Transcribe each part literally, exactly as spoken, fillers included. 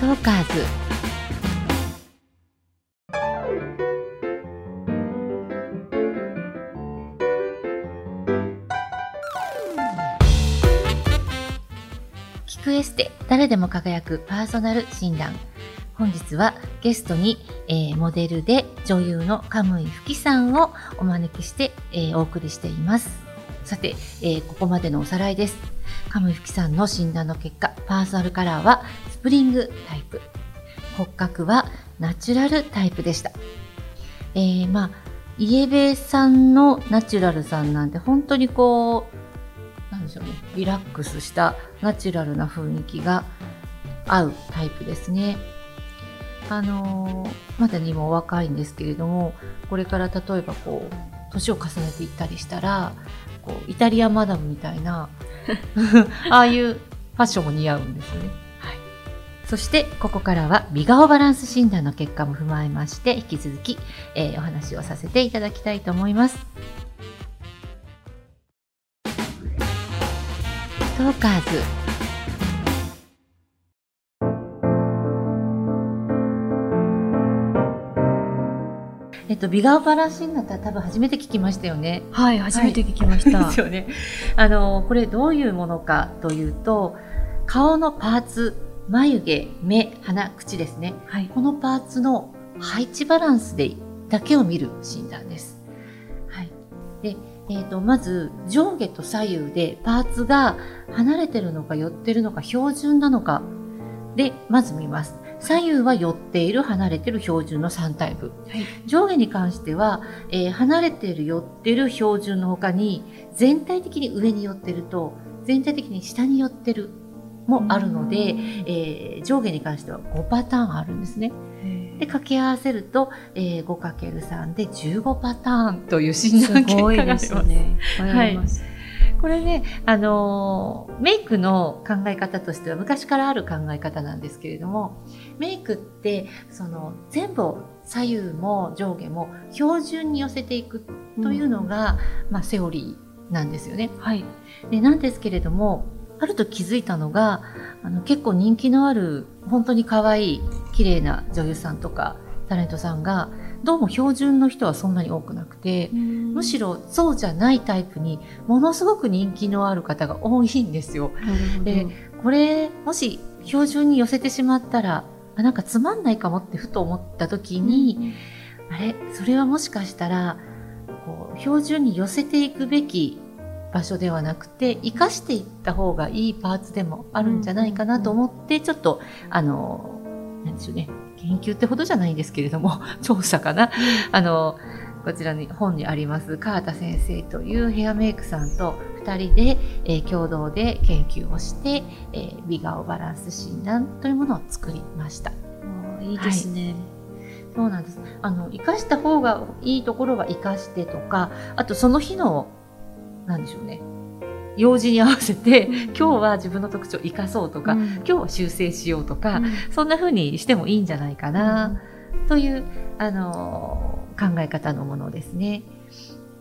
トーカーズ。聞くエステ、誰でも輝くパーソナル診断。本日はゲストに、えー、モデルで女優の神井富貴さんをお招きして、えー、お送りしています。さて、えー、ここまでのおさらいです。神井富貴さんの診断の結果、パーソナルカラーはスプリングタイプ、骨格はナチュラルタイプでした。えー、まあイエベさんのナチュラルさんなんて本当にこうなんでしょうね、リラックスしたナチュラルな雰囲気が合うタイプですね。あのー、まだにも若いんですけれども、これから例えばこう年を重ねていったりしたら、こうイタリアマダムみたいなああいうファッションも似合うんですね、はい、そしてここからは美顔バランス診断の結果も踏まえまして、引き続き、えー、お話をさせていただきたいと思います。トーカーズ。えっと、美顔バランスになったら多分初めて聞きましたよね。はい、初めて聞きました。はい、ですよね。あの、これどういうものかというと、顔のパーツ、眉毛、目、鼻、口ですね。はい、このパーツの配置バランスでだけを見る診断です。はい。で、えっと、まず上下と左右でパーツが離れてるのか寄ってるのか標準なのかで、まず見ます。左右は寄っている、離れている、標準のさんタイプ。はい、上下に関しては、えー、離れている、寄っている、標準の他に、全体的に上に寄っていると、全体的に下に寄っているもあるので、えー、上下に関してはごパターンあるんですね。で、掛け合わせると、えー、ごかけるさん でじゅうごパターンという診断結果があります。すごいですね。はい。これね、あのー、メイクの考え方としては昔からある考え方なんですけれども、メイクってその全部を左右も上下も標準に寄せていくというのが、うん、まあ、セオリーなんですよね。はい、でなんですけれども、あると気づいたのが、あの結構人気のある本当に可愛い綺麗な女優さんとかタレントさんがどうも標準の人はそんなに多くなくて、むしろそうじゃないタイプにものすごく人気のある方が多いんですよ。で、これもし標準に寄せてしまったら、あ、なんかつまんないかもってふと思った時に、あれ、それはもしかしたらこう標準に寄せていくべき場所ではなくて、生かしていった方がいいパーツでもあるんじゃないかなと思って、ちょっとあのなんでしょうね。研究ってほどじゃないんですけれども、調査かな。あの、こちらに本にあります、川田先生というヘアメイクさんとふたりで、えー、共同で研究をして、えー、美顔バランス診断というものを作りました。いいですね。はい、そうなんです。あの、生かした方がいいところは生かしてとか、あとその日の、なんでしょうね。用事に合わせて、今日は自分の特徴を生かそうとか、うん、今日は修正しようとか、うん、そんな風にしてもいいんじゃないかな、うん、という、あのー、考え方のものですね。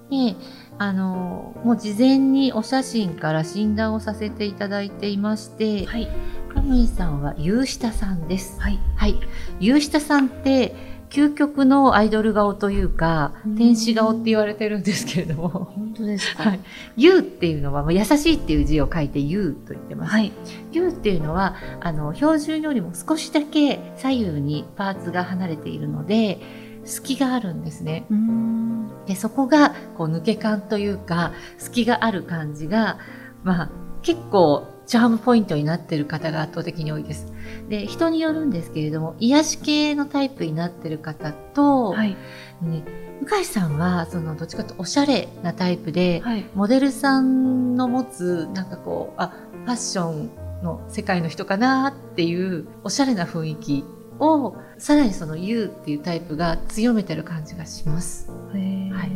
で、あのー、もう事前にお写真から診断をさせていただいていまして、はい、神井さんは優下さんです。はい。はい。優下さんって、究極のアイドル顔というか、天使顔って言われてるんですけれども。本当ですか。はい。優っていうのは、まあ、優しいっていう字を書いて優と言ってます。はい。優っていうのは、あの、標準よりも少しだけ左右にパーツが離れているので、隙があるんですね。うんで、そこが、こう、抜け感というか、隙がある感じが、まあ、結構、チャームポイントになっている方が圧倒的に多いです。で、人によるんですけれども、癒し系のタイプになっている方と、はい、ね、向井さんはそのどっちかというとおしゃれなタイプで、はい、モデルさんの持つなんかこう、あ、ファッションの世界の人かなっていうおしゃれな雰囲気をさらにその ユー っていうタイプが強めてる感じがします。へー。はい。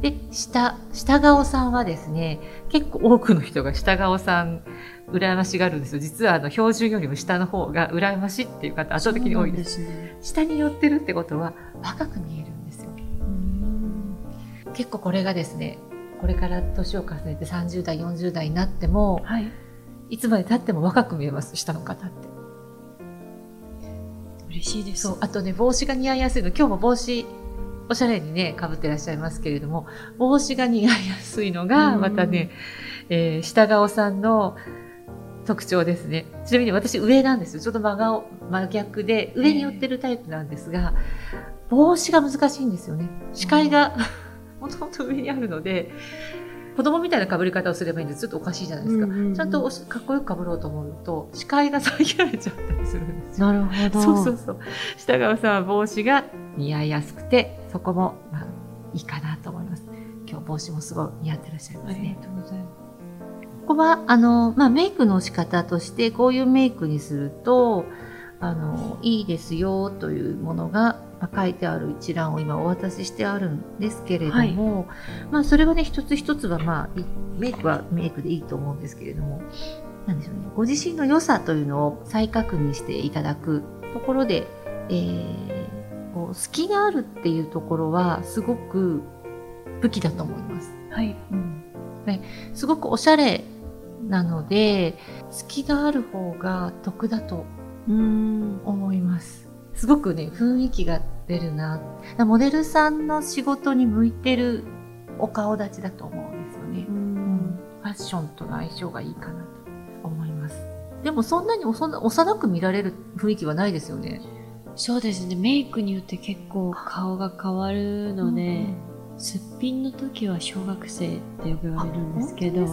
で、下、下顔さんはですね、結構多くの人が下顔さん、羨ましがるんですよ。実は、あの、標準よりも下の方が羨ましいっていう方、圧倒的に多いです。そうなんですね。下に寄ってるってことは、若く見えるんですよ。うん結構これがですね、これから年を重ねてさんじゅう代、よんじゅう代になっても、はい、いつまで経っても若く見えます、下の方って。嬉しいです。そう、あとね、帽子が似合いやすいの。今日も帽子おしゃれにねかぶってらっしゃいますけれども、帽子が似合いやすいのがまたね、えー、下顔さんの特徴ですね。ちなみに私上なんですよ。ちょっと真顔、真逆で上に寄ってるタイプなんですが、帽子が難しいんですよね。視界がもともと上にあるので、子供みたいな被り方をすればいいんです。ちょっとおかしいじゃないですか。うんうんうん、ちゃんとかっこよく被ろうと思うと、視界が遮られちゃったりするんですよ。なるほど。そうそうそう。下側さんは帽子が似合いやすくて、そこも、まあ、いいかなと思います。今日帽子もすごい似合ってらっしゃいますね。ありがとうございます。ここは、あの、まあ、メイクの仕方として、こういうメイクにすると、あの、いいですよというものが、書いてある一覧を今お渡ししてあるんですけれども、はい、まあそれはね、一つ一つはまあメイクはメイクでいいと思うんですけれども、なんでしょうね、ご自身の良さというのを再確認していただくところで、えー、こう隙があるっていうところはすごく武器だと思います。はい。うん。ね、すごくおしゃれなので、隙がある方が得だと思います。すごくね、雰囲気が出るな。モデルさんの仕事に向いてるお顔立ちだと思うんですよね。うん。ファッションとの相性がいいかなと思います。でもそんなに幼く見られる雰囲気はないですよね。そうですね。メイクによって結構顔が変わるので、うん、すっぴんの時は小学生って呼ばれるんですけど、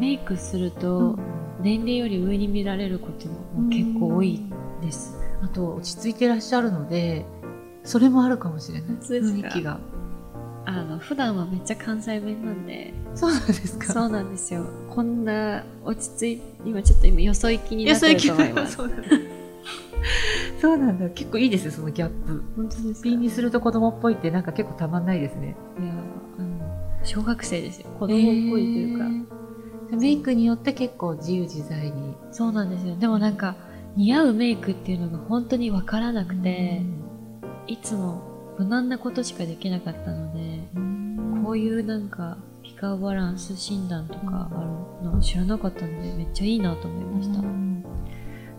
メイクすると年齢より上に見られることも結構多いです。あと落ち着いていらっしゃるので、それもあるかもしれない。雰囲気が。あの普段はめっちゃ関西弁なんで。そうなんですか。そうなんですよ。こんな落ち着い今ちょっと今よそ行きになってると思います。そうなんだ。そうなんだ。結構いいですよ、そのギャップ。本当ですか。ピンにすると子供っぽいってなんか結構たまんないですね。いや、うん、小学生ですよ。子供っぽいというか、えー。メイクによって結構自由自在に。そうなんですよ。でもなんか。似合うメイクっていうのが本当に分からなくて、うん、いつも無難なことしかできなかったので、うん、こういうなんかピカバランス診断とかあるの知らなかったので、めっちゃいいなと思いました。うん、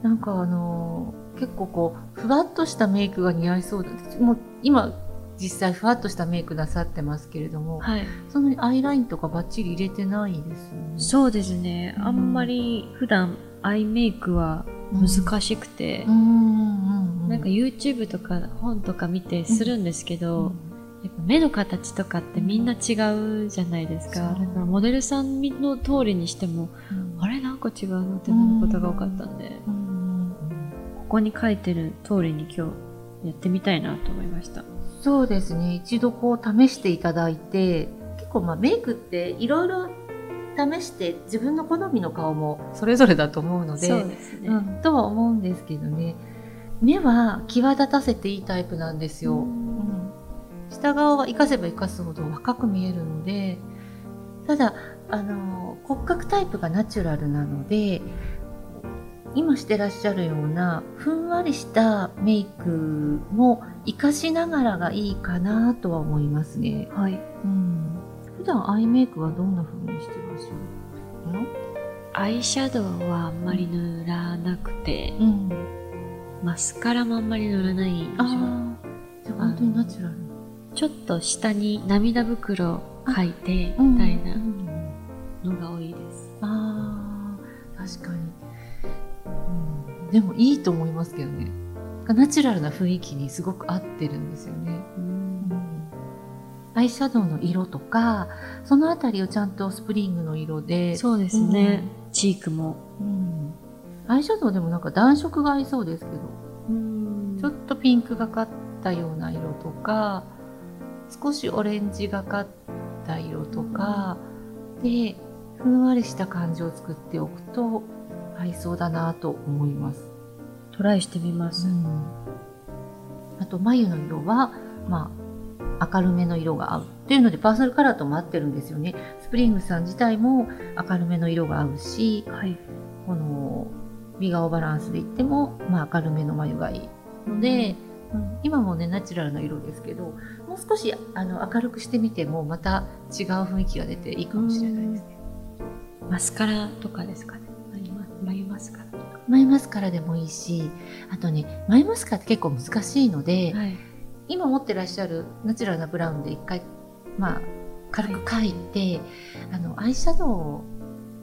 なんかあのー、結構こうふわっとしたメイクが似合いそうだ。もう今実際ふわっとしたメイクなさってますけれども、はい、そのアイラインとかバッチリ入れてないですよね。そうですね。あんまり普段アイメイクは難しくて、うん、なんか YouTube とか本とか見てするんですけど、うん、やっぱ目の形とかってみんな違うじゃないですか。だからモデルさんの通りにしても、うん、あれなんか違うなってなることが多かったんで、うん、ここに書いてる通りに今日やってみたいなと思いました。そうですね。一度こう試していただいて、結構まあメイクっていろいろ試して自分の好みの顔もそれぞれだと思うので、そうですね、うん、とは思うんですけどね。目は際立たせていいタイプなんですよ。うん、うん、下顔は生かせば生かすほど若く見えるので、ただあの骨格タイプがナチュラルなので、今してらっしゃるようなふんわりしたメイクも生かしながらがいいかなとは思いますね。はい、うん、普段アイメイクはどんな風にしてますか？アイシャドウはあんまり塗らなくて、うん、マスカラもあんまり塗らないでしょ。あ、じゃあ本当にナチュラル。ちょっと下に涙袋描いてみたいなのが多いです。ああ、確かに。でもいいと思いますけどね。ナチュラルな雰囲気にすごく合ってるんですよね。うん、アイシャドウの色とかそのあたりをちゃんとスプリングの色で。そうですね、うん、チークも、うん、アイシャドウでもなんか暖色が合いそうですけど、うん、ちょっとピンクがかったような色とか少しオレンジがかった色とか、うん、でふんわりした感じを作っておくと合いそうだなと思います。トライしてみます。うん、あと眉の色は、まあ、明るめの色が合うっていうのでパーソナルカラーとも合ってるんですよね。スプリングさん自体も明るめの色が合うし、はい、この美顔バランスでいっても、まあ、明るめの眉がいいので、うんうん、今もねナチュラルな色ですけど、もう少しあの明るくしてみてもまた違う雰囲気が出ていいかもしれないですね。マスカラとかですかね。眉マスカラ、マイマスカラでもいいし、あとねマイマスカラって結構難しいので、はい、今持ってらっしゃるナチュラルなブラウンで一回、まあ、軽く描いて、はい、あのアイシャドウを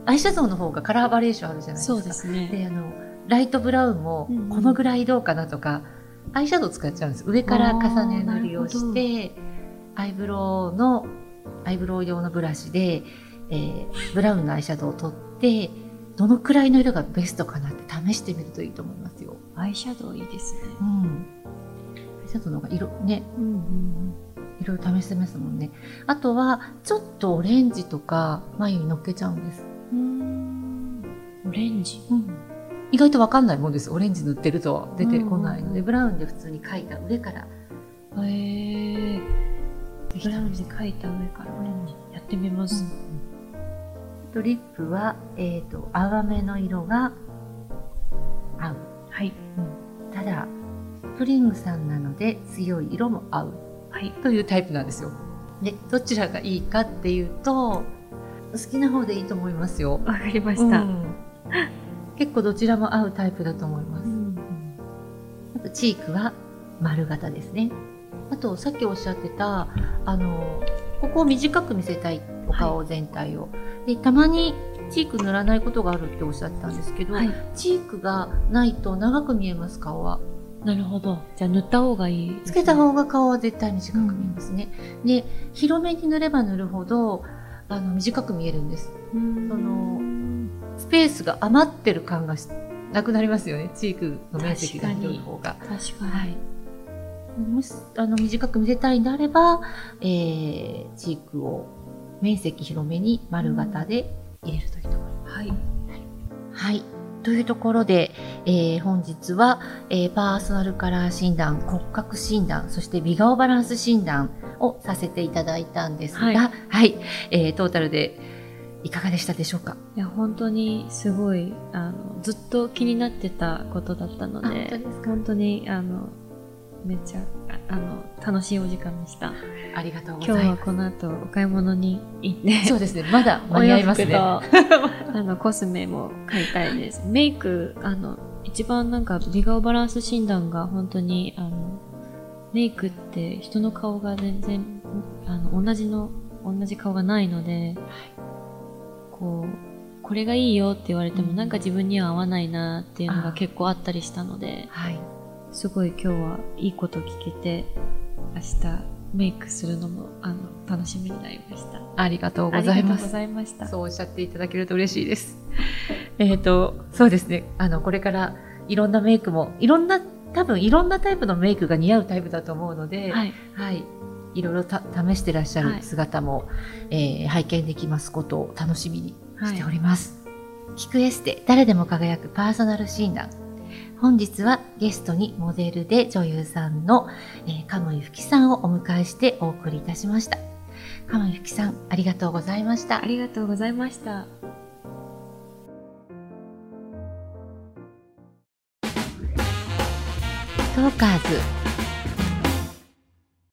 アイシャドウの方がカラーバリエーションあるじゃないですか。そうですね。で、あのライトブラウンもこのぐらいどうかなとか、うん、アイシャドウ使っちゃうんです。上から重ね塗りをしてアイブロウのアイブロウ用のブラシで、えー、ブラウンのアイシャドウを取ってどのくらいの色がベストかなって試してみるといいと思いますよ。アイシャドウいいですね。うん、アイシャドウの方が色ね、うんうん、いろいろ試せますもんね。あとはちょっとオレンジとか眉にのっけちゃうんです。うーん、オレンジ、うん、意外と分かんないもんです。オレンジ塗ってると出てこないので、うん、ブラウンで普通に描いた上からへえブラウンで描いた上からオレンジやってみます、うん、とリップは、えーと、淡めの色が合う、はい、うん、ただスプリングさんなので強い色も合う、はい、というタイプなんですよ。でどちらがいいかっていうと好きな方でいいと思いますよ。わかりました、うん、結構どちらも合うタイプだと思います、うん、あとチークは丸型ですね。あとさっきおっしゃってたあのここを短く見せたいお顔全体を、はい、でたまにチーク塗らないことがあるっておっしゃったんですけど、はい、チークがないと長く見えます顔は。なるほど。じゃあ塗った方がいい、ね、つけた方が顔は絶対短く見えますね、うん、で広めに塗れば塗るほどあの短く見えるんです。そのスペースが余ってる感がなくなりますよね。チークの面積が広い方が。確かに、確かに、はい、もしあの短く見せたいんであれば、えー、チークを面積広めに丸型で入れるといいと思います、はいはい、というところで、えー、本日は、えー、パーソナルカラー診断、骨格診断、そして美顔バランス診断をさせていただいたんですが、はい、はい、えー、トータルでいかがでしたでしょうか。いや本当にすごいあのずっと気になってたことだったので、本当ですか。本当にあのめっちゃあの楽しいお時間でした。ありがとうございます。今日はこの後お買い物に行って、そうですね、まだ間に合いますね。あのコスメも買いたいです。メイクあの一番なんか美顔バランス診断が本当にあのメイクって人の顔が全然あの同じの同じ顔がないので、はい、こうこれがいいよって言われても、うん、なんか自分には合わないなっていうのが結構あったりしたので、はい、すごい今日はいいこと聞けて明日メイクするのもあの楽しみになりました。ありがとうございます。そうおっしゃっていただけると嬉しいです。えっとそうですね、あのこれからいろんなメイクもいろんな多分いろんなタイプのメイクが似合うタイプだと思うので、はい、はい、いろいろた試してらっしゃる姿も、はい、えー、拝見できますことを楽しみにしております。はい、キクエステ誰でも輝くパーソナル診断。本日はゲストにモデルで女優さんの、えー、カムイフキさんをお迎えしてお送りいたしました。カムイフキさんありがとうございました。ありがとうございました。トーカーズ